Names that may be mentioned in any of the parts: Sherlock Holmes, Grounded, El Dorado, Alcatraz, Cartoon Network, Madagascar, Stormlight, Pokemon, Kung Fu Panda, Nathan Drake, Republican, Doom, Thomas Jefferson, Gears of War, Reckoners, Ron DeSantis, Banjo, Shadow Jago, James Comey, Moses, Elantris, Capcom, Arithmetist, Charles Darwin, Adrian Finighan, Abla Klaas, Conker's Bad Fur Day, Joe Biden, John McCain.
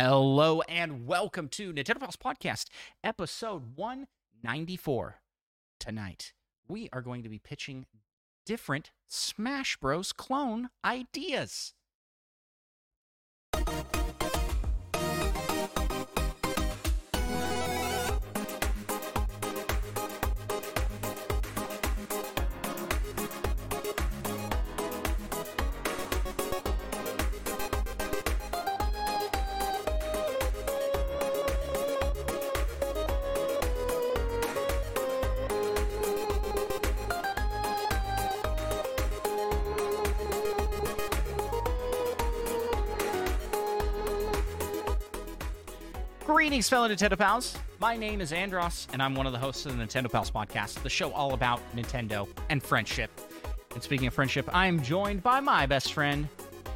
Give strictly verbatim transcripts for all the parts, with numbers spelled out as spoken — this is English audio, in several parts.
Hello and welcome to Nintendo Pals Podcast, episode one ninety-four. Tonight, we are going to be pitching different Smash Bros. Clone ideas. Greetings, fellow Nintendo Pals. My name is Andross, and I'm one of the hosts of the Nintendo Pals Podcast, the show all about Nintendo and friendship. And speaking of friendship, I am joined by my best friend,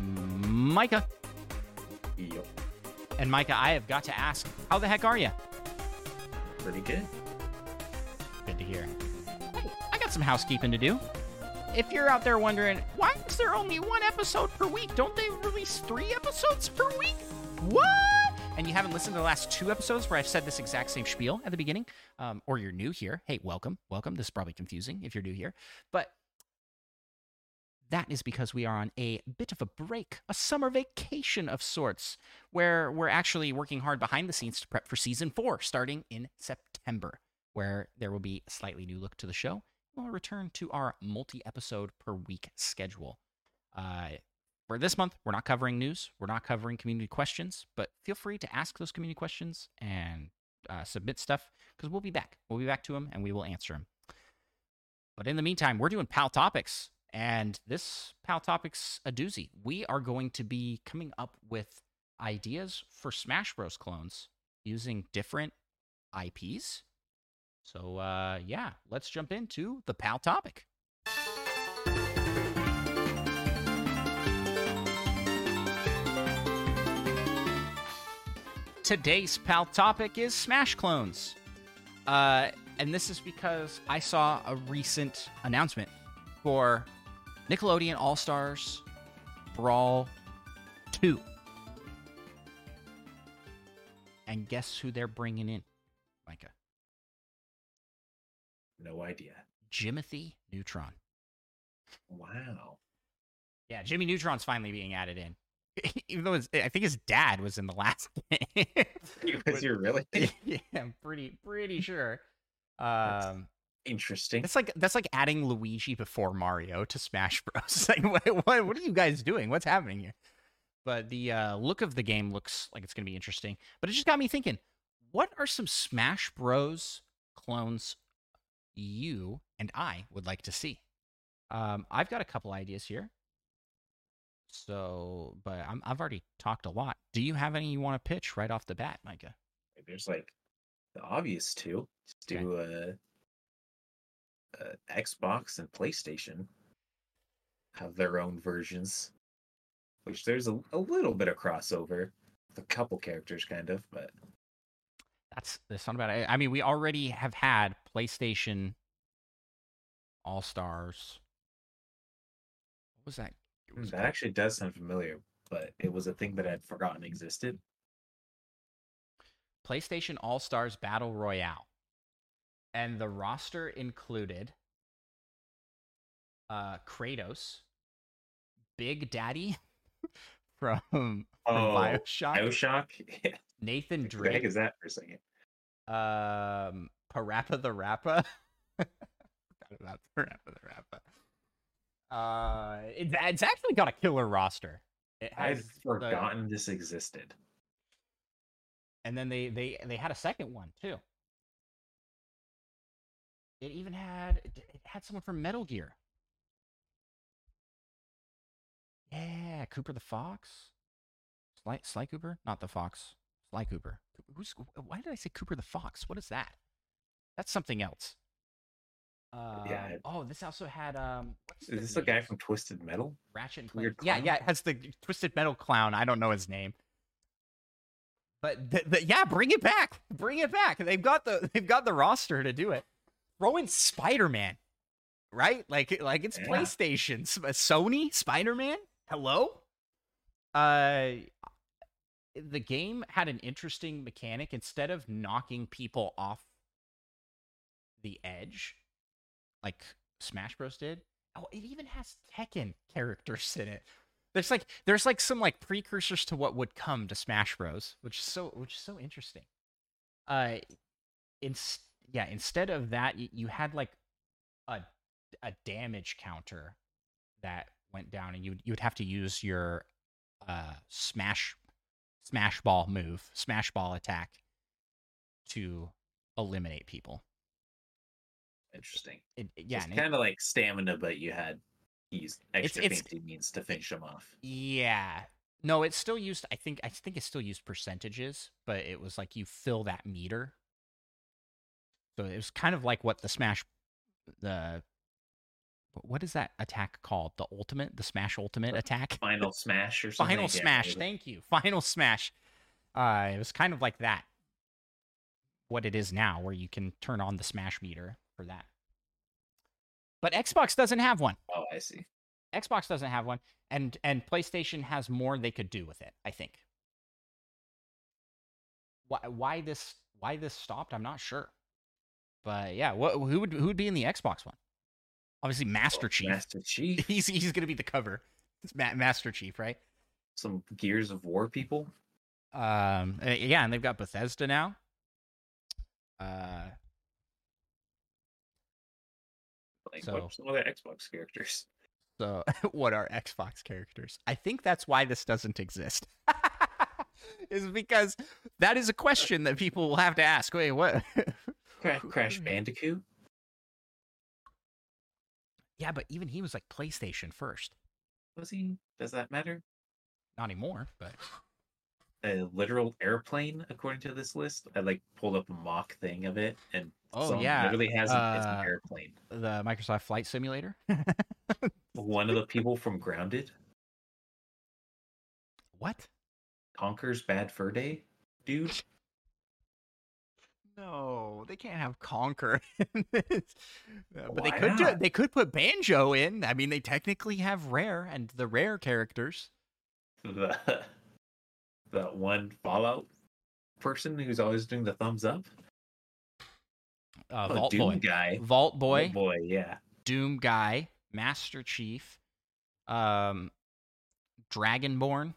Micah. Yo. And Micah, I have got to ask, how the heck are you? Pretty good. Good to hear. Hey, I got some housekeeping to do. If you're out there wondering, why is there only one episode per week? Don't they release three episodes per week? What? And you haven't listened to the last two episodes where I've said this exact same spiel at the beginning, um, or you're new here, hey, welcome, welcome. This is probably confusing if you're new here, but that is because we are on a bit of a break, a summer vacation of sorts, where we're actually working hard behind the scenes to prep for season four, starting in September, where there will be a slightly new look to the show. We'll return to our multi-episode per week schedule. Uh, For this month, we're not covering news. We're not covering community questions, but feel free to ask those community questions and uh, submit stuff because we'll be back. We'll be back to them and we will answer them. But in the meantime, we're doing Pal Topics, and this Pal Topics a doozy. We are going to be coming up with ideas for Smash Bros. Clones using different I Ps. So uh, yeah, let's jump into the Pal Topic. Today's Pal Topic is Smash Clones. Uh, and this is because I saw a recent announcement for Nickelodeon All Stars Brawl two. And guess who they're bringing in, Micah? No idea. Jimmy Neutron. Wow. Yeah, Jimmy Neutron's finally being added in. Even though his, I think his dad was in the last game. Was you really? Yeah, I'm pretty pretty sure. Um, that's interesting. That's like that's like adding Luigi before Mario to Smash Bros. Like, what, what what are you guys doing? What's happening here? But the uh, look of the game looks like it's going to be interesting. But it just got me thinking: what are some Smash Bros. Clones you and I would like to see? Um, I've got a couple ideas here. So, but I'm, I've already talked a lot. Do you have any you want to pitch right off the bat, Micah? There's like the obvious two. Just do okay. uh, uh, Xbox and PlayStation have their own versions, which there's a, a little bit of crossover with a couple characters, kind of, but that's that's not bad. I, I mean, we already have had PlayStation All Stars. What was that? That actually does sound familiar, but it was a thing that I'd forgotten existed. PlayStation All-Stars Battle Royale. And the roster included uh, Kratos, Big Daddy from, from oh, Bioshock, Bioshock? Yeah. Nathan Drake. What the heck is that for a second? Um, Parappa the Rapper. I forgot about Parappa the Rapper. Uh, it, it's actually got a killer roster. It has I've forgotten the, this existed. And then they, they, they had a second one too. It even had it had someone from Metal Gear. Yeah, Cooper the Fox, Sly, Sly Cooper, not the Fox, Sly Cooper. Who's? Why did I say Cooper the Fox? What is that? That's something else. Uh, yeah. Oh, this also had um. What's is this the guy from Twisted Metal? Ratchet. And Weird yeah, yeah. It has the Twisted Metal clown. I don't know his name. But the, the, yeah, bring it back. Bring it back. They've got the they've got the roster to do it. Throw in Spider-Man, right? Like like it's yeah. PlayStation, Sony, Spider-Man. Hello. Uh, the game had an interesting mechanic. Instead of knocking people off the edge, like Smash Bros did, oh, it even has Tekken characters in it. There's like there's like some like precursors to what would come to Smash Bros, which is so which is so interesting. Uh, in, yeah, instead of that, you, you had like a a damage counter that went down, and you you would have to use your uh smash smash ball move, smash ball attack to eliminate people. Interesting. It, it, yeah, it's kind of like stamina, but you had use extra fancy means to finish them off. Yeah. No, it still used. I think. I think it still used percentages, but it was like you fill that meter. So it was kind of like what the Smash, the what is that attack called? The ultimate, the Smash Ultimate attack. Final Smash or something. Final Smash. Thank you. Final Smash. Uh, it was kind of like that. What it is now, where you can turn on the Smash meter for that. But Xbox doesn't have one. Oh, I see. Xbox doesn't have one, and and PlayStation has more they could do with it, I think. Why why this why this stopped? I'm not sure. But yeah, what who would who would be in the Xbox one? Obviously, Master oh, Chief. Master Chief. He's he's gonna be the cover. It's Ma- Master Chief, right? Some Gears of War people. Um. Yeah, and they've got Bethesda now. Uh. Like, so, what's some other Xbox characters? So, what are Xbox characters? I think that's why this doesn't exist. Is because that is a question that people will have to ask. Wait, what? Crash, Crash Bandicoot? Yeah, but even he was like PlayStation first. Was he? Does that matter? Not anymore, but... A literal airplane, according to this list. I like pulled up a mock thing of it, and oh yeah, literally has uh, it's an airplane. The Microsoft Flight Simulator. One of the people from Grounded. What? Conker's Bad Fur Day, dude. No, they can't have Conker in this. But Why they could not? do it. They could put Banjo in. I mean, they technically have Rare and the Rare characters. The... That one Fallout person who's always doing the thumbs up. Uh, oh, Vault Doom Boy. Guy. Vault Boy. Vault Boy, yeah. Doom Guy. Master Chief. Um, Dragonborn.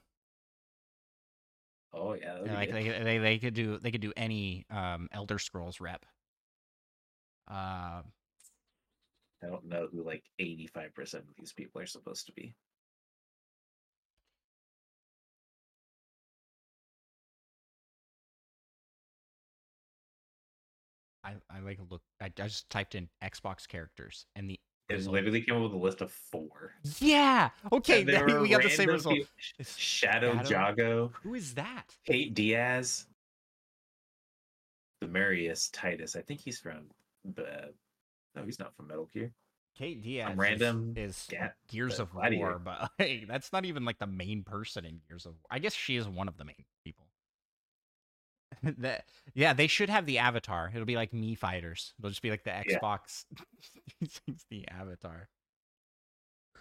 Oh yeah. Like they, they they could do they could do any um, Elder Scrolls rep. Uh, I don't know who like eighty-five percent of these people are supposed to be. I, I like look. I, I just typed in Xbox characters, and the it literally came up with a list of four. Yeah. Okay. Then we got the same result. People. Shadow, Shadow Jago. Who is that? Kate Diaz. The Marius Titus. I think he's from. Uh, no, he's not from Metal Gear. Kate Diaz. Some random is, is yeah, Gears of War, here. But hey, that's not even like the main person in Gears of War. I guess she is one of the main people. That, yeah, they should have the avatar. It'll be like Mii Fighters. It'll just be like the Xbox. Yeah. It's the avatar.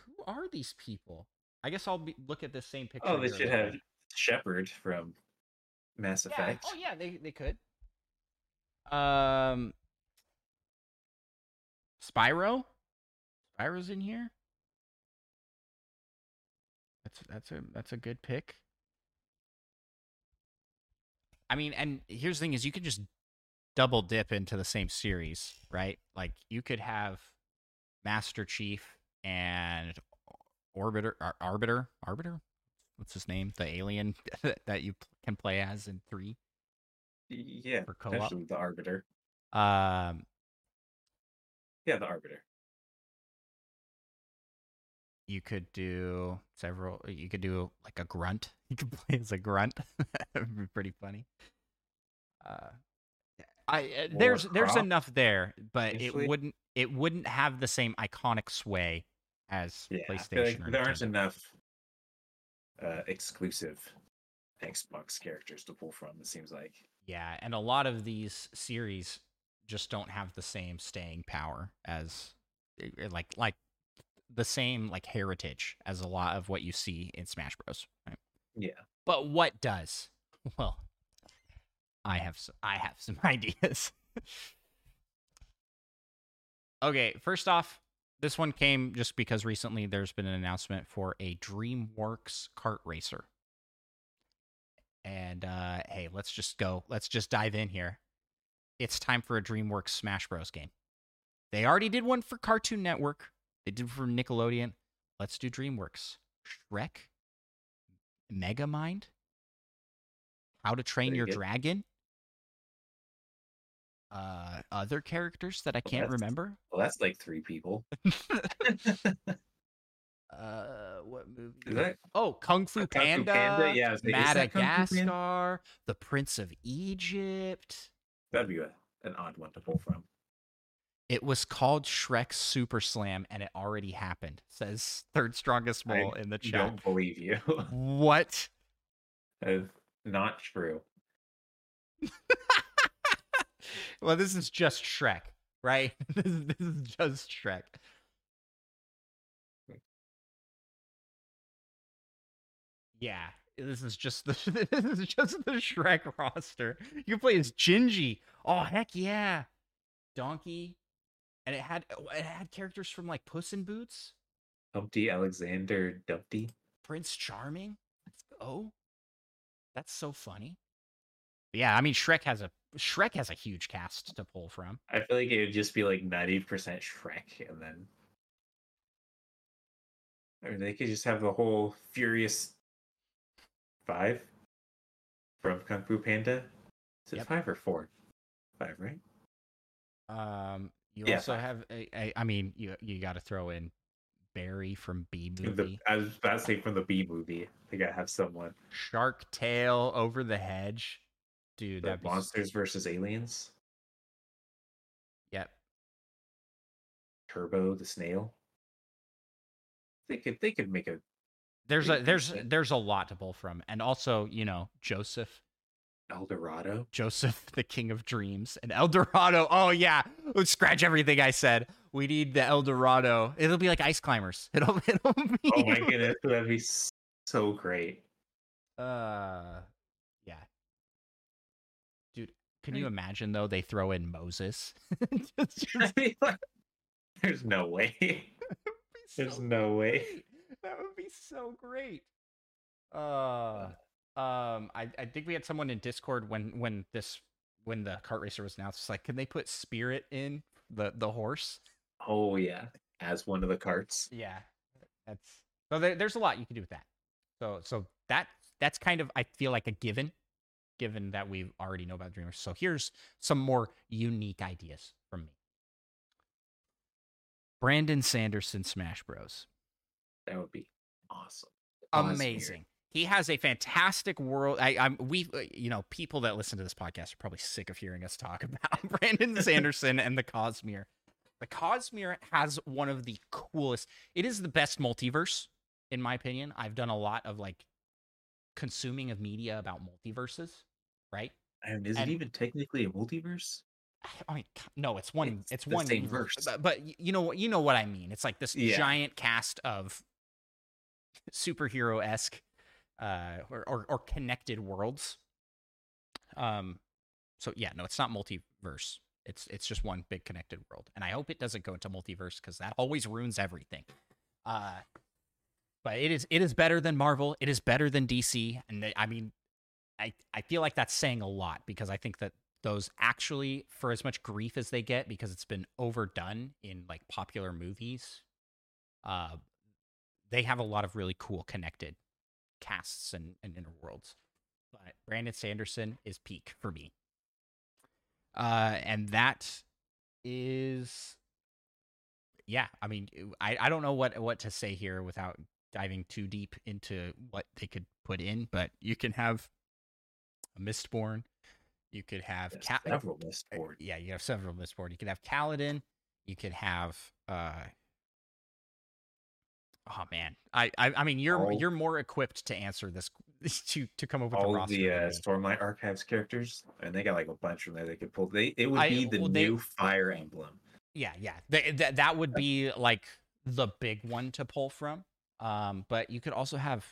Who are these people? I guess I'll be, look at the same picture. Oh, they should later. Have Shepard from Mass yeah. Effect. Oh yeah, they they could. Um, Spyro. Spyro's in here. That's that's a that's a good pick. I mean, and here's the thing is you could just double dip into the same series, right? Like you could have Master Chief and Arbiter, Ar- Arbiter, Arbiter. What's his name? The alien that you can play as in three. Yeah, for co-op. Especially the Arbiter. Um, yeah, the Arbiter. You could do several. You could do like a grunt. You could play as a grunt. That would be pretty funny. Uh, I uh, there's there's enough there, but it wouldn't it wouldn't have the same iconic sway as yeah, PlayStation. Like there aren't enough uh, exclusive Xbox characters to pull from. It seems like yeah, and a lot of these series just don't have the same staying power as like like. the same like heritage as a lot of what you see in Smash Bros. Right? Yeah. But what does? Well, I have I have some ideas. Okay, first off, this one came just because recently there's been an announcement for a DreamWorks kart racer. And uh, hey, let's just go. Let's just dive in here. It's time for a DreamWorks Smash Bros game. They already did one for Cartoon Network. They did for Nickelodeon. Let's do DreamWorks. Shrek? Megamind? How to Train Very Your good. Dragon? Uh, other characters that I well, can't remember? Well, that's like three people. uh, what movie? That, oh, Kung Fu Panda. Kung Fu Panda? Yeah, like, Madagascar. Panda? The Prince of Egypt. That'd be a, an odd one to pull from. It was called Shrek Super Slam, and it already happened. Says third strongest mole in the chat. I don't believe you. What? That is not true. Well, this is just Shrek, right? This is, this is just Shrek. Yeah, this is just the this is just the Shrek roster. You can play as Gingy. Oh heck yeah, Donkey. And it had it had characters from like Puss in Boots, Humpty, Alexander Dumpty, Prince Charming. Let's go. That's so funny. But yeah, I mean Shrek has a Shrek has a huge cast to pull from. I feel like it would just be like ninety percent Shrek, and then I mean they could just have the whole Furious Five from Kung Fu Panda. Is it yep. five or four? Five, right? Um. You yeah. also have, a, a, I mean, you you got to throw in Barry from Bee Movie. The, I was about to say from the Bee Movie. They got to have someone. Shark Tale, Over the Hedge. Dude, the that'd Monsters be... versus Aliens. Yep. Turbo the Snail. They could they could make a... There's a there's thing. There's a lot to pull from. And also, you know, Joseph. El Dorado, Joseph, the King of Dreams, and El Dorado. Oh yeah, let's scratch everything I said. We need the El Dorado. It'll be like Ice Climbers. It'll, it'll be. Oh my goodness, that'd be so great. Uh, yeah, dude, can you imagine though? They throw in Moses. just, just... There's no way. so There's no great. way. That would be so great. Uh. Um, I, I think we had someone in Discord when when this when the kart racer was announced. It's like, can they put Spirit in the, the horse? Oh yeah, as one of the carts. Yeah, that's so. There, there's a lot you can do with that. So so that that's kind of I feel like a given, given that we already know about DreamWorks. So here's some more unique ideas from me. Brandon Sanderson Smash Bros. That would be awesome. Amazing. Awesome. He has a fantastic world. I, I'm we, you know, people that listen to this podcast are probably sick of hearing us talk about Brandon Sanderson and the Cosmere. The Cosmere has one of the coolest. It is the best multiverse, in my opinion. I've done a lot of like consuming of media about multiverses, right? And is and, it even technically a multiverse? I mean, no, it's one. It's, it's one same verse. But, but you know what? You know what I mean. It's like this yeah. giant cast of superhero-esque. Uh, or, or or connected worlds. Um, so yeah, no, it's not multiverse. It's it's just one big connected world, and I hope it doesn't go into multiverse because that always ruins everything. Uh, but it is it is better than Marvel. It is better than D C, and I mean, I I feel like that's saying a lot because I think that those actually, for as much grief as they get, because it's been overdone in like popular movies, uh, they have a lot of really cool connected casts and, and inner worlds, but Brandon Sanderson is peak for me. Uh, and that is, yeah. I mean, I, I don't know what what to say here without diving too deep into what they could put in, but you can have a Mistborn. You could have Ca- several Mistborn. Yeah, you have several Mistborn. You could have Kaladin. You could have. Uh, Oh man, I I, I mean you're all, you're more equipped to answer this to to come up with all the roster. All the uh, Stormlight Archives characters, and they got like a bunch from there they could pull. They it would I, be the well, new they, Fire Emblem. Yeah, yeah, they, that that would be like the big one to pull from. Um, but you could also have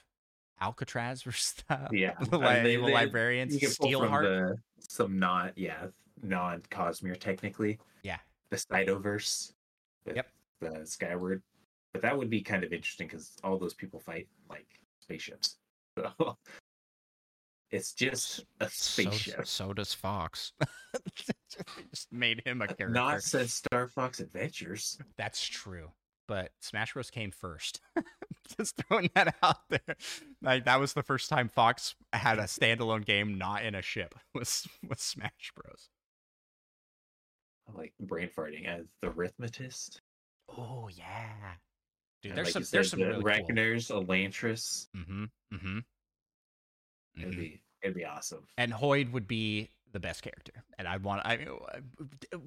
Alcatraz or stuff. Yeah, the medieval they, librarians. Steelheart. Some not, yeah, non-Cosmere technically. Yeah, the Cytoverse. The, yep, the Skyward. But that would be kind of interesting because all those people fight like spaceships. So it's just a spaceship. So, so does Fox. Just made him a character. Not since Star Fox Adventures. That's true. But Smash Bros came first. Just throwing that out there. Like that was the first time Fox had a standalone game not in a ship was was Smash Bros. I like brain farting as the Arithmetist. Oh yeah. Dude, and there's like some there's some the really Reckoners, cool. Elantris. Mm-hmm. Mm-hmm. It'd mm-hmm. be it'd be awesome. And Hoid would be the best character. And I'd want I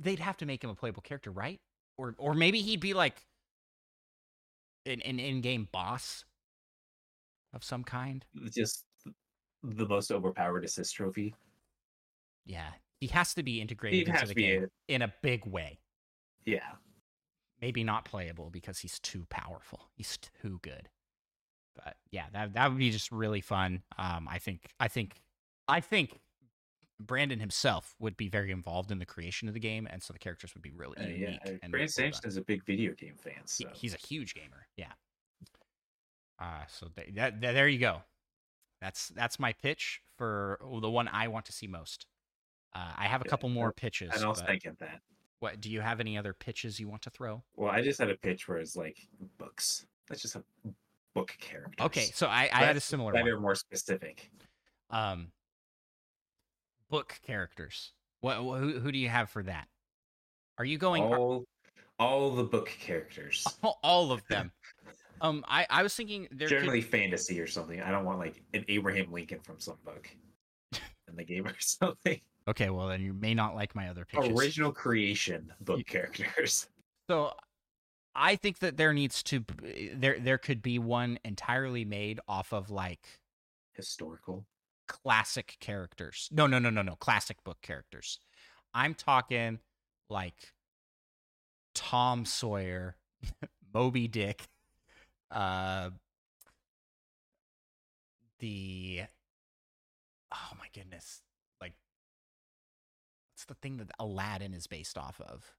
they'd have to make him a playable character, right? Or or maybe he'd be like An, an in-game boss of some kind. Just the most overpowered assist trophy. Yeah, he has to be integrated into the game a... in a big way. Yeah, maybe not playable because he's too powerful. He's too good. But yeah, that that would be just really fun. Um, I think I think I think Brandon himself would be very involved in the creation of the game, and so the characters would be really uh, unique. Yeah. And Brandon Sanderson is a big video game fan. So. He, he's a huge gamer. Yeah. Uh, so they, that, that, there you go. That's that's my pitch for oh, the one I want to see most. Uh, I have a couple more pitches. I was thinking that. What do you have any other pitches you want to throw? Well, I just had a pitch where it's like books. Let's just have book characters. Okay, so I, I had a similar one. Better, more specific. Um. Book characters. What? Who? Who do you have for that? Are you going all? All the book characters. All, all of them. um, I, I was thinking there generally could... fantasy or something. I don't want like an Abraham Lincoln from some book in the game or something. Okay, well then you may not like my other pitches. Original creation book you... characters. So, I think that there needs to be, there there could be one entirely made off of like historical. Classic characters. No, no, no, no, no. Classic book characters. I'm talking like Tom Sawyer, Moby Dick, uh, the oh my goodness, like what's the thing that Aladdin is based off of?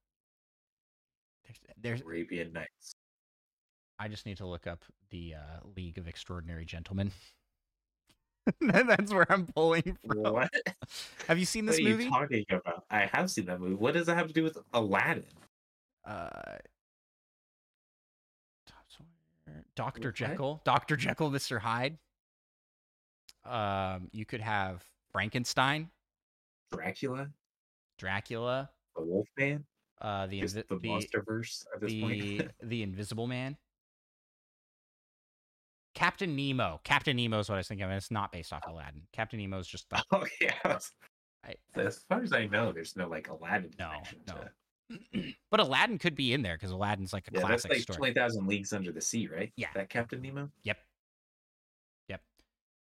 There's, there's Arabian Nights. I just need to look up the uh, League of Extraordinary Gentlemen. That's where I'm pulling from. What? Have you seen this what are movie? You talking about? I have seen that movie. What does that have to do with Aladdin? Uh, Doctor Jekyll, Doctor Jekyll, Mister Hyde. Um, you could have Frankenstein, Dracula, Dracula, the Wolfman, uh, the, invi- the the MonsterVerse at this the, point, the Invisible Man. Captain Nemo. Captain Nemo is what I was thinking of. It's not based off Aladdin. Captain Nemo is just the... Oh, yeah. I, as far as I know, there's no, like, Aladdin no, connection no. to... But Aladdin could be in there, because Aladdin's, like, a yeah, classic that's like story. twenty thousand Leagues Under the Sea, right? Yeah. Is that Captain Nemo? Yep. Yep.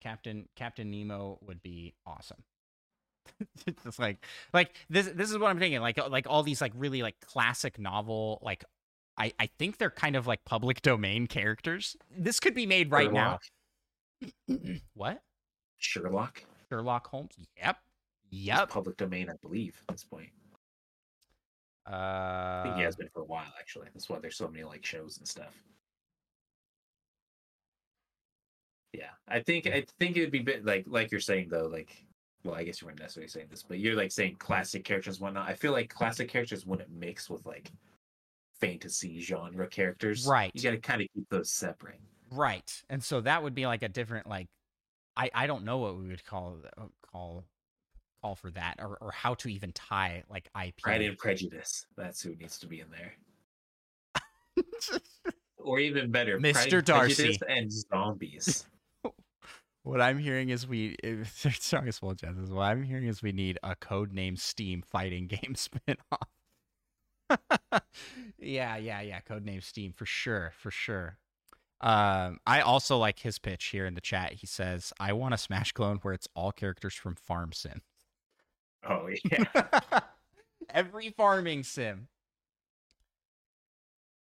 Captain Captain Nemo would be awesome. It's like... Like, this This is what I'm thinking. Like, like all these, like, really, like, classic novel, like... I, I think they're kind of like public domain characters. This could be made right Sherlock. now. What? Sherlock. Sherlock Holmes. Yep. Yep. It's public domain, I believe, at this point. Uh, I think he has been for a while, actually. That's why there's so many like shows and stuff. Yeah, I think I think it'd be bit like like you're saying though, like. Well, I guess you weren't necessarily saying this, but you're like saying classic characters, whatnot. I feel like classic characters wouldn't mix with like. Fantasy genre characters, right? You got to kind of keep those separate, right? And so that would be like a different, like, I, I don't know what we would call call call for that, or or how to even tie like I P. Pride and Prejudice. That's who needs to be in there. Or even better, Mister Darcy and zombies. What I'm hearing is we strongest well, Jess, is what I'm hearing is we need a Codename Steam fighting game spinoff. yeah, yeah, yeah. Codename Steam for sure, for sure. Um, I also like his pitch here in the chat. He says, "I want a Smash clone where it's all characters from Farm Sim." Oh yeah, every farming sim.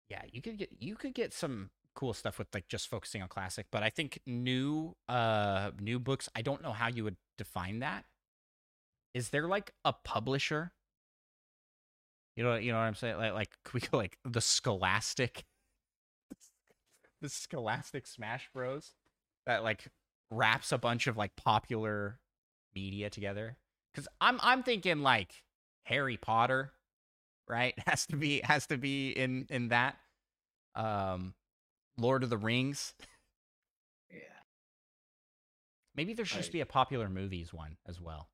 Yeah, you could get you could get some cool stuff with like just focusing on classic. But I think new uh new books, I don't know how you would define that. Is there like a publisher? You know, you know what I'm saying? Like, like could we go like the Scholastic, the Scholastic Smash Bros. That like wraps a bunch of like popular media together. Because I'm I'm thinking like Harry Potter, right? Has to be has to be in in that. Um, Lord of the Rings. Yeah. Maybe there should right. just be a popular movies one as well.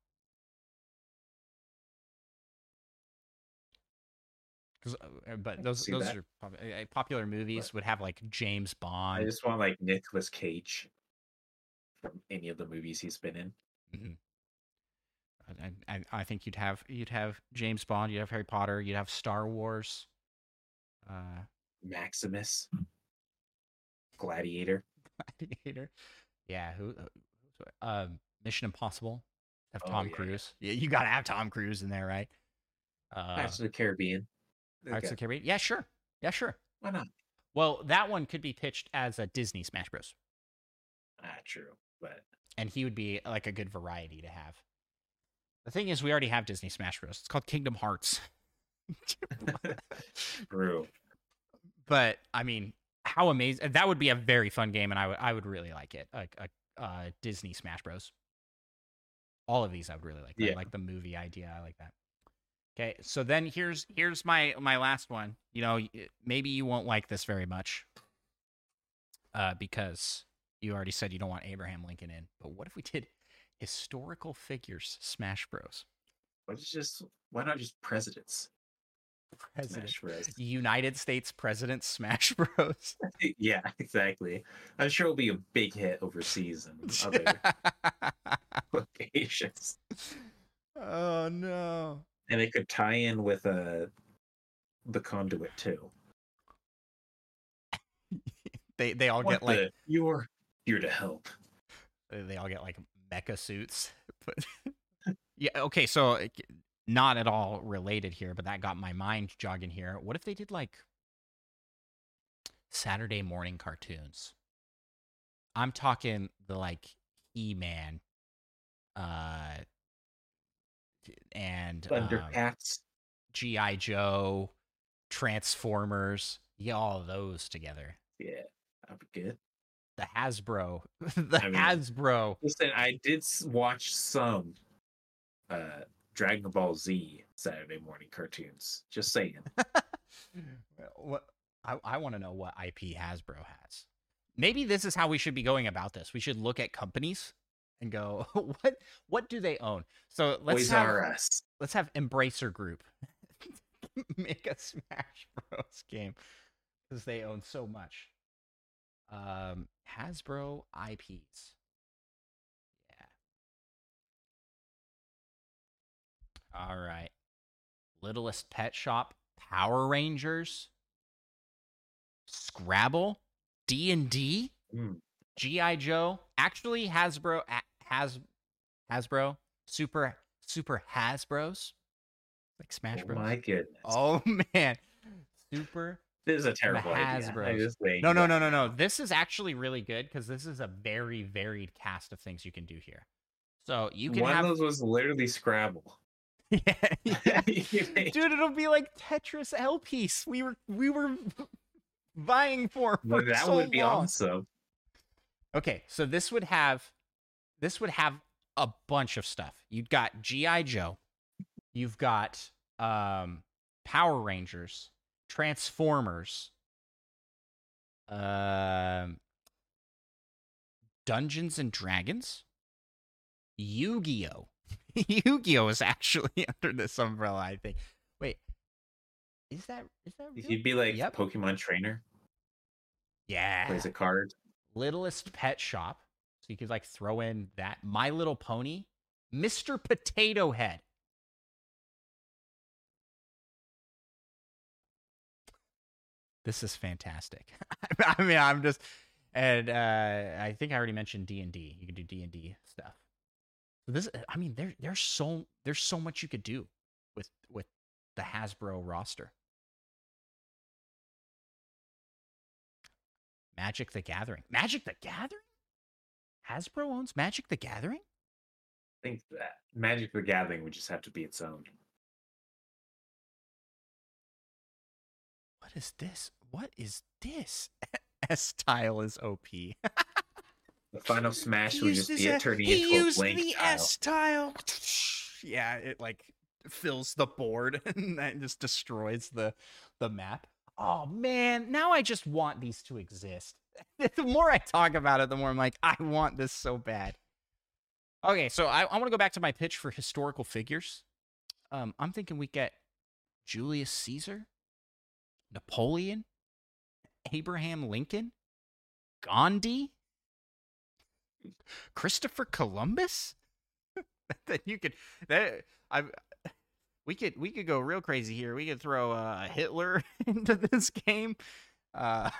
But those those that. are popular movies but would have like James Bond. I just want like Nicolas Cage from any of the movies he's been in. Mm-hmm. I, I I think you'd have you'd have James Bond, you'd have Harry Potter, you'd have Star Wars, uh, Maximus, Gladiator, Gladiator, yeah. Who? Uh, Mission Impossible. Have oh, Tom yeah. Cruise. Yeah, you gotta have Tom Cruise in there, right? Uh, Pirates of the Caribbean. Okay. Yeah, sure. Yeah, sure. Why not? Well, that one could be pitched as a Disney Smash Bros. Ah, true. But and he would be like a good variety to have. The thing is, we already have Disney Smash Bros. It's called Kingdom Hearts. True. But I mean, how amazing! That would be a very fun game, and I would I would really like it. Like a, a Disney Smash Bros. All of these, I would really like. Yeah. I like the movie idea. I like that. Okay, so then here's here's my, my last one. You know, maybe you won't like this very much uh, because you already said you don't want Abraham Lincoln in. But what if we did historical figures Smash Bros? What is just why not just presidents? President Smash Bros. United States President Smash Bros. Yeah, exactly. I'm sure it'll be a big hit overseas and other locations. Oh no. And it could tie in with uh, the Conduit too. they they all what get the, like you're here to help. They all get like mecha suits. But yeah, okay. So not at all related here, but that got my mind jogging here. What if they did like Saturday morning cartoons? I'm talking the like He-Man. Uh. And Thundercats, um, G I. Joe, Transformers, yeah, all of those together. Yeah, that'd be good. The Hasbro, the I mean, Hasbro. Listen, I did watch some uh, Dragon Ball Z Saturday morning cartoons. Just saying. What I, I want to know what I P Hasbro has. Maybe this is how we should be going about this. We should look at companies. And go, what what do they own? So let's have, us. let's have Embracer Group make a Smash Bros. Game because they own so much. Um, Hasbro I Ps. Yeah. All right. Littlest Pet Shop, Power Rangers, Scrabble, D and D. Mm. G I. Joe, actually Hasbro, has Hasbro, Super Super Hasbros, like Smash Bros. Oh my goodness! Oh man, Super. This is a terrible Hasbro. No, no, no, no, no. This is actually really good because this is a very varied cast of things you can do here. So you can. One have... of those was literally Scrabble. Yeah, yeah. Dude, it'll be like Tetris L piece. We were we were vying for. for that so would be long. awesome. Okay, so this would have this would have a bunch of stuff. You've got G I. Joe, you've got um, Power Rangers, Transformers, uh, Dungeons and Dragons, Yu-Gi-Oh! Yu-Gi-Oh! Is actually under this umbrella, I think. Wait, is that is that real? You'd be like yep. Pokemon Trainer. Yeah. Plays a card. Littlest Pet Shop, so you could like throw in that My Little Pony, Mister Potato Head. This is fantastic. I mean, I'm just, and uh, I think I already mentioned D and D. You can do D and D stuff. So this, I mean, there there's so there's so much you could do with with the Hasbro roster. Magic the Gathering. Magic the Gathering? Hasbro owns Magic the Gathering? I think that Magic the Gathering would just have to be its own. What is this? What is this? S-Tile is O P. The final smash was just the attorney. He used the S-Tile. Yeah, it like fills the board and that just destroys the the map. Oh man, now I just want these to exist. The more I talk about it, the more I'm like, I want this so bad. Okay, so I, I want to go back to my pitch for historical figures. Um, I'm thinking we get Julius Caesar, Napoleon, Abraham Lincoln, Gandhi, Christopher Columbus. That you could that I we could we could go real crazy here. We could throw uh, Hitler into this game. Uh,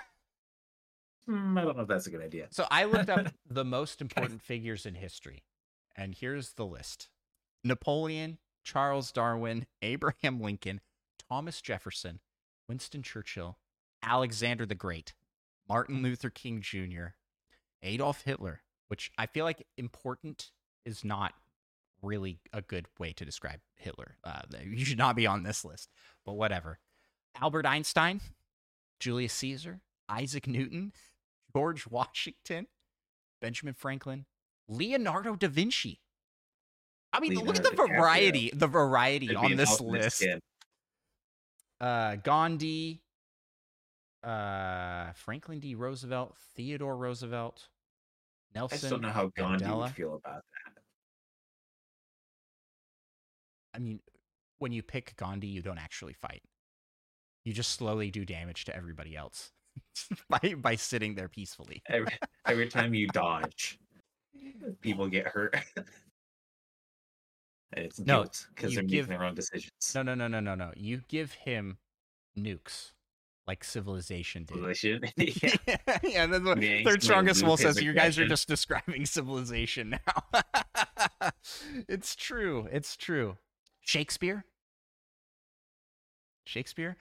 mm, I don't know if that's a good idea. So I looked up the most important figures in history, and here's the list: Napoleon, Charles Darwin, Abraham Lincoln, Thomas Jefferson, Winston Churchill, Alexander the Great, Martin Luther King Junior, Adolf Hitler, which I feel like important is not really a good way to describe Hitler. Uh, you should not be on this list, but whatever. Albert Einstein, Julius Caesar, Isaac Newton, George Washington, Benjamin Franklin, Leonardo da Vinci. I mean, Leonardo look at the variety, the variety on this list. Kid. Uh, Gandhi, uh, Franklin D. Roosevelt, Theodore Roosevelt, Nelson. I still know how Gandhi Mandela. Would feel about that. I mean, when you pick Gandhi, you don't actually fight. You just slowly do damage to everybody else by by sitting there peacefully. every, every time you dodge, people get hurt. And it's no, because they're give, making their own decisions. No, no, no, no, no, no. You give him nukes, like civilization did. Civilization? yeah. yeah, and then the yeah, third strongest will says, "You guys are just describing civilization now." It's true. It's true. Shakespeare. Shakespeare.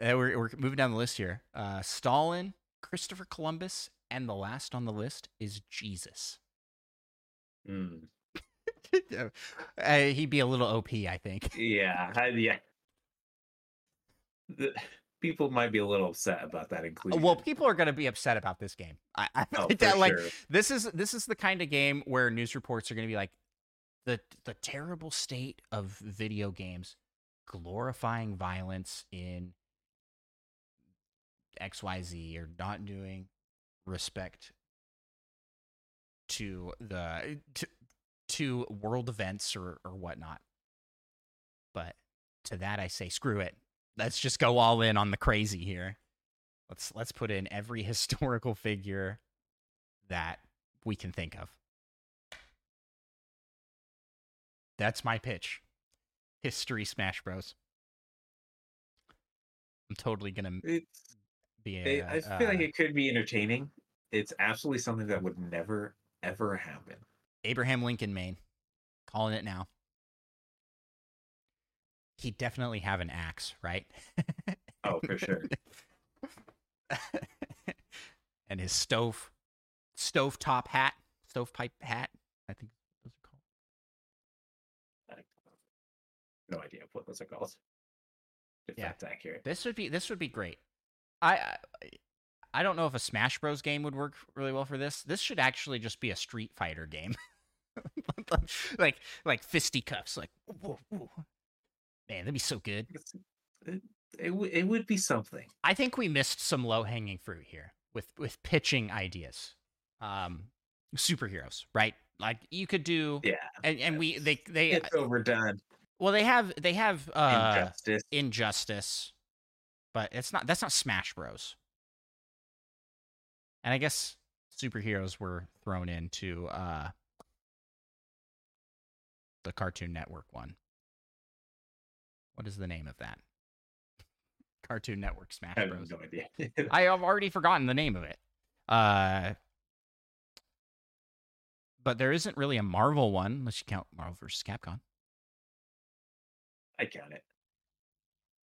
Uh, we're we're moving down the list here. Uh, Stalin, Christopher Columbus, and the last on the list is Jesus. Hmm. Uh, he'd be a little O P, I think. Yeah, I, yeah. The, people might be a little upset about that inclusion. Well, people are going to be upset about this game. I, I oh, for that, like sure. this is this is the kind of game where news reports are going to be like, the the terrible state of video games, glorifying violence in X Y Z, or not doing respect to the. To, to world events or, or whatnot. But to that I say, screw it. Let's just go all in on the crazy here. Let's let's put in every historical figure that we can think of. That's my pitch. History Smash Bros. I'm totally gonna it's, be a, it, I feel uh, like it could be entertaining. It's absolutely something that would never ever happen. Abraham Lincoln, main. Calling it now. He'd definitely have an axe, right? Oh, for sure. And his stove, stove top hat, stovepipe hat, I think those are called. No idea what those are called. If yeah. that's accurate. This would be this would be great. I. I I don't know if a Smash Bros game would work really well for this. This should actually just be a Street Fighter game. like like fisticuffs. Like, whoa, whoa. Man, that'd be so good. It, it, it would be something. I think we missed some low-hanging fruit here with, with pitching ideas. Um, superheroes, right? Like, you could do... Yeah. And, and we... they they It's overdone. Well, they have... They have uh, Injustice. Injustice. But it's not... That's not Smash Bros. And I guess superheroes were thrown into uh, the Cartoon Network one. What is the name of that? Cartoon Network Smash Bros. I have no idea. I have already forgotten the name of it. Uh, but there isn't really a Marvel one, unless you count Marvel versus. Capcom. I count it.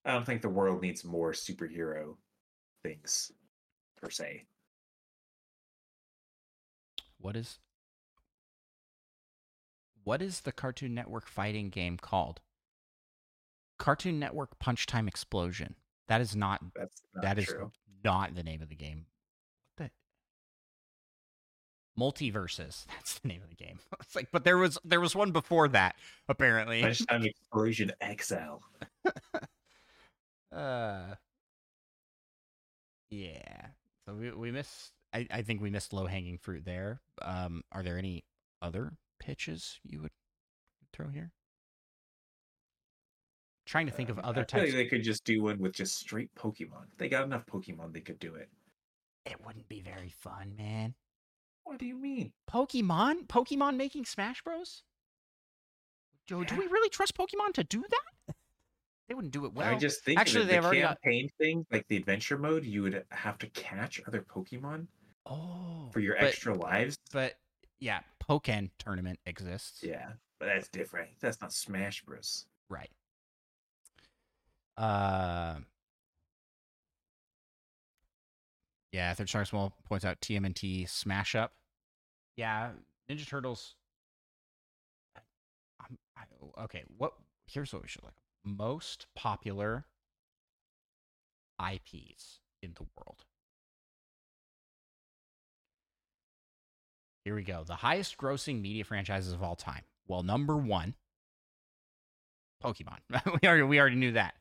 I don't think the world needs more superhero things, per se. What is what is the Cartoon Network fighting game called? Cartoon Network Punch Time Explosion. That is not, That's not that is not the name of the game. What the Multiverses. That's the name of the game. It's like, but there was there was one before that, apparently. Punch Time Explosion X L. uh Yeah. So we we missed I, I think we missed low-hanging fruit there. Um, are there any other pitches you would throw here? Trying to think of other I types. I think they could just do one with just straight Pokemon. They got enough Pokemon, they could do it. It wouldn't be very fun, man. What do you mean? Pokemon? Pokemon making Smash Bros? Do, yeah. do we really trust Pokemon to do that? They wouldn't do it well. I just think Actually, the campaign got... thing, like the adventure mode, you would have to catch other Pokemon. Oh, for your but, extra lives. But yeah, Pokken tournament exists. Yeah, but that's different. That's not Smash Bros. Right. Uh, yeah, Third Star Small points out T M N T Smash Up. Yeah, Ninja Turtles. I'm, I, okay, what? Here's what we should look up. Most popular I Ps in the world. Here we go. The highest grossing media franchises of all time. Well, number one, Pokemon. we already we already knew that.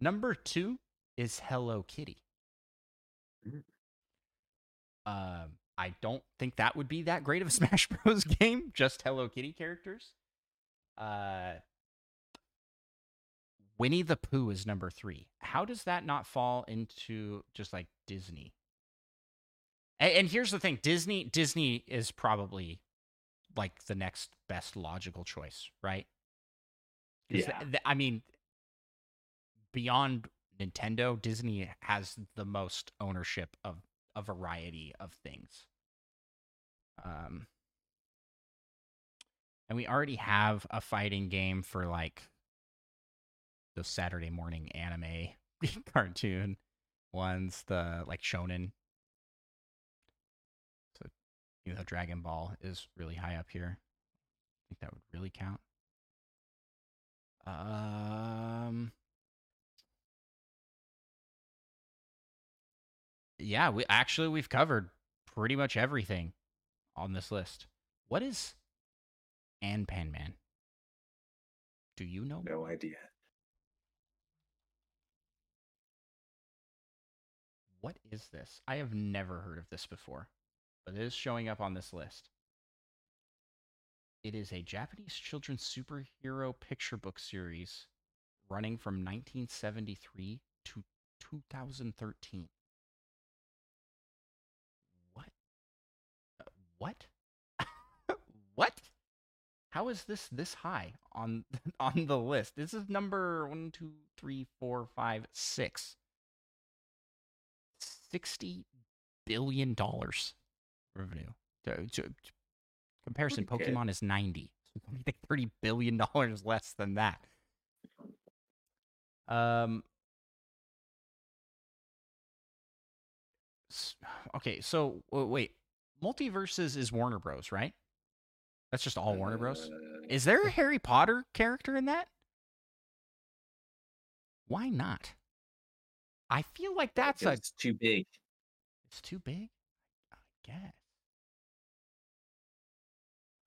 Number two is Hello Kitty. Um, uh, I don't think that would be that great of a Smash Bros. game. Just Hello Kitty characters. Uh, Winnie the Pooh is number three. How does that not fall into just like Disney? And, and here's the thing. Disney Disney is probably like the next best logical choice, right? Yeah. Th- th- I mean, beyond Nintendo, Disney has the most ownership of a variety of things. Um, and we already have a fighting game for like the Saturday morning anime cartoon ones, the like shonen. So, you know, Dragon Ball is really high up here. I think that would really count. Um, yeah, we actually we've covered pretty much everything on this list. What is Anpan Man? Do you know? No idea. What is this? I have never heard of this before, but it is showing up on this list. It is a Japanese children's superhero picture book series running from nineteen seventy-three to two thousand thirteen. What? Uh, what? What? How is this this high on on the list? This is number one, two, three, four, five, six. sixty billion dollars revenue. To, to, to comparison, Pokemon good. Is ninety. So I think thirty billion dollars less than that. Um. Okay, so wait. Multiverses is Warner Bros, right? That's just all uh, Warner Bros? Is there a Harry Potter character in that? Why not? I feel like that's a... It's too big. It's too big? I guess.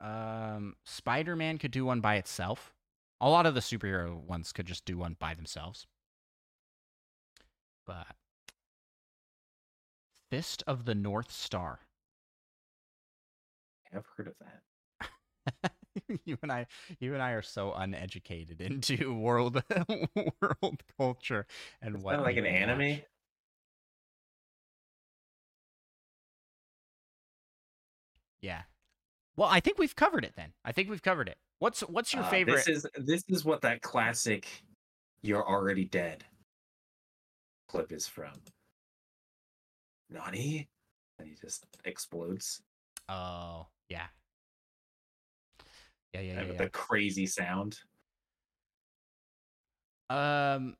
Um, Spider-Man could do one by itself. A lot of the superhero ones could just do one by themselves. But... Fist of the North Star. I've heard of that. You and I, you and I are so uneducated into world world culture and it's what. Kind of like an watch. Anime. Yeah. Well, I think we've covered it. Then I think we've covered it. What's What's your uh, favorite? This is this is what that classic "You're Already Dead" clip is from. Nani, and he just explodes. Oh yeah. Yeah, yeah, yeah. With yeah. the crazy sound. Um,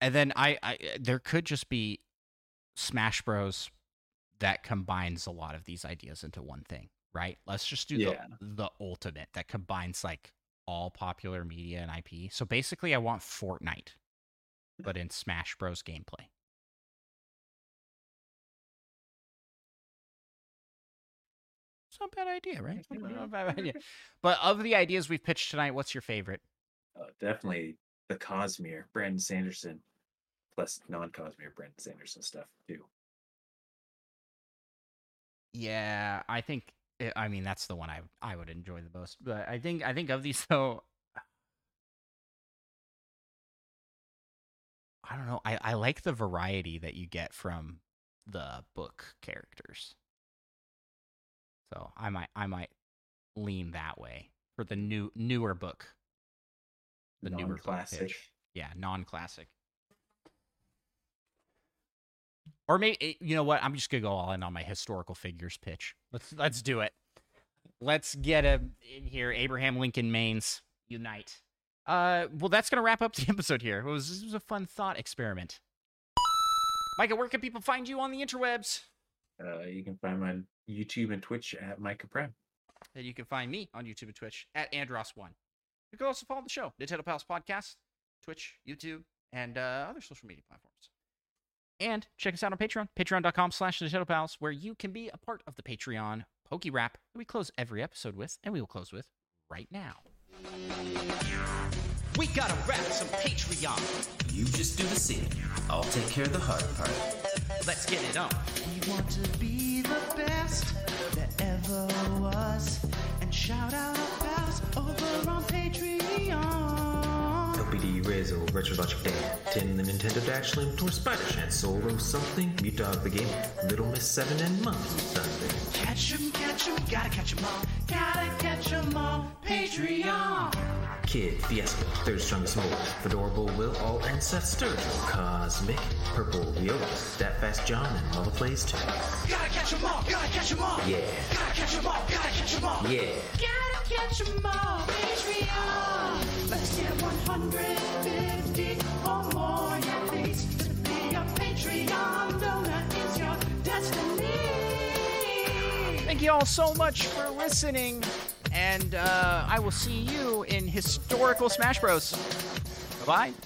and then I, I, there could just be Smash Bros. that combines a lot of these ideas into one thing, right? Let's just do yeah. the, the ultimate that combines like all popular media and I P. So basically I want Fortnite, but in Smash Bros. Gameplay. It's not a bad idea, right? It's not a bad idea. But of the ideas we've pitched tonight, what's your favorite? Uh, definitely the Cosmere, Brandon Sanderson, plus non-Cosmere Brandon Sanderson stuff too. Yeah, I think, I mean, that's the one I I would enjoy the most. But I think I think of these, though, I don't know. I, I like the variety that you get from the book characters. So I might I might lean that way for the new newer book. The non-classic. newer classic. Pitch. Yeah, non-classic. Or maybe, you know what? I'm just gonna go all in on my historical figures pitch. Let's let's do it. Let's get a in here. Abraham Lincoln Maines unite. Uh, well, that's gonna wrap up the episode here. It was, this was a fun thought experiment. Micah, where can people find you on the interwebs? Uh, you can find me on YouTube and Twitch at Micah Prem. And you can find me on YouTube and Twitch at Andross one. You can also follow the show, Nintendo Pals Podcast, Twitch, YouTube, and uh, other social media platforms. And check us out on Patreon, patreon.com slash Nintendo Pals, where you can be a part of the Patreon Poke Wrap that we close every episode with, and we will close with right now. We gotta wrap some Patreon. You just do the scene. I'll take care of the hard part. Let's get it on. We want to be the best that ever was. And shout out our pals over on Patreon. L P D, Rezo, Retrologic Dan, Tim the Nintendo Dashlane, Tor Spider-Shan, Solo Something, Mute Dog the Game, Little Miss Seven, and Monkey Thunder. Catch 'em, catch 'em, gotta catch 'em all, gotta catch 'em all, Patreon. Kid, Fiesta, Third Strongest Mole, Fedorable Will, All Ancest, Sturgill, Cosmic, Purple, Viola, That Fast John, and all the plays too. Gotta catch 'em all, gotta catch 'em all, yeah. Gotta catch 'em all, gotta catch 'em all, yeah. Gotta catch 'em all, Patreon. Let's get one hundred fifty or more, yeah, please. To be a Patreon donor is your destiny. Thank you all so much for listening. And uh, I will see you in historical Smash Bros. Bye-bye.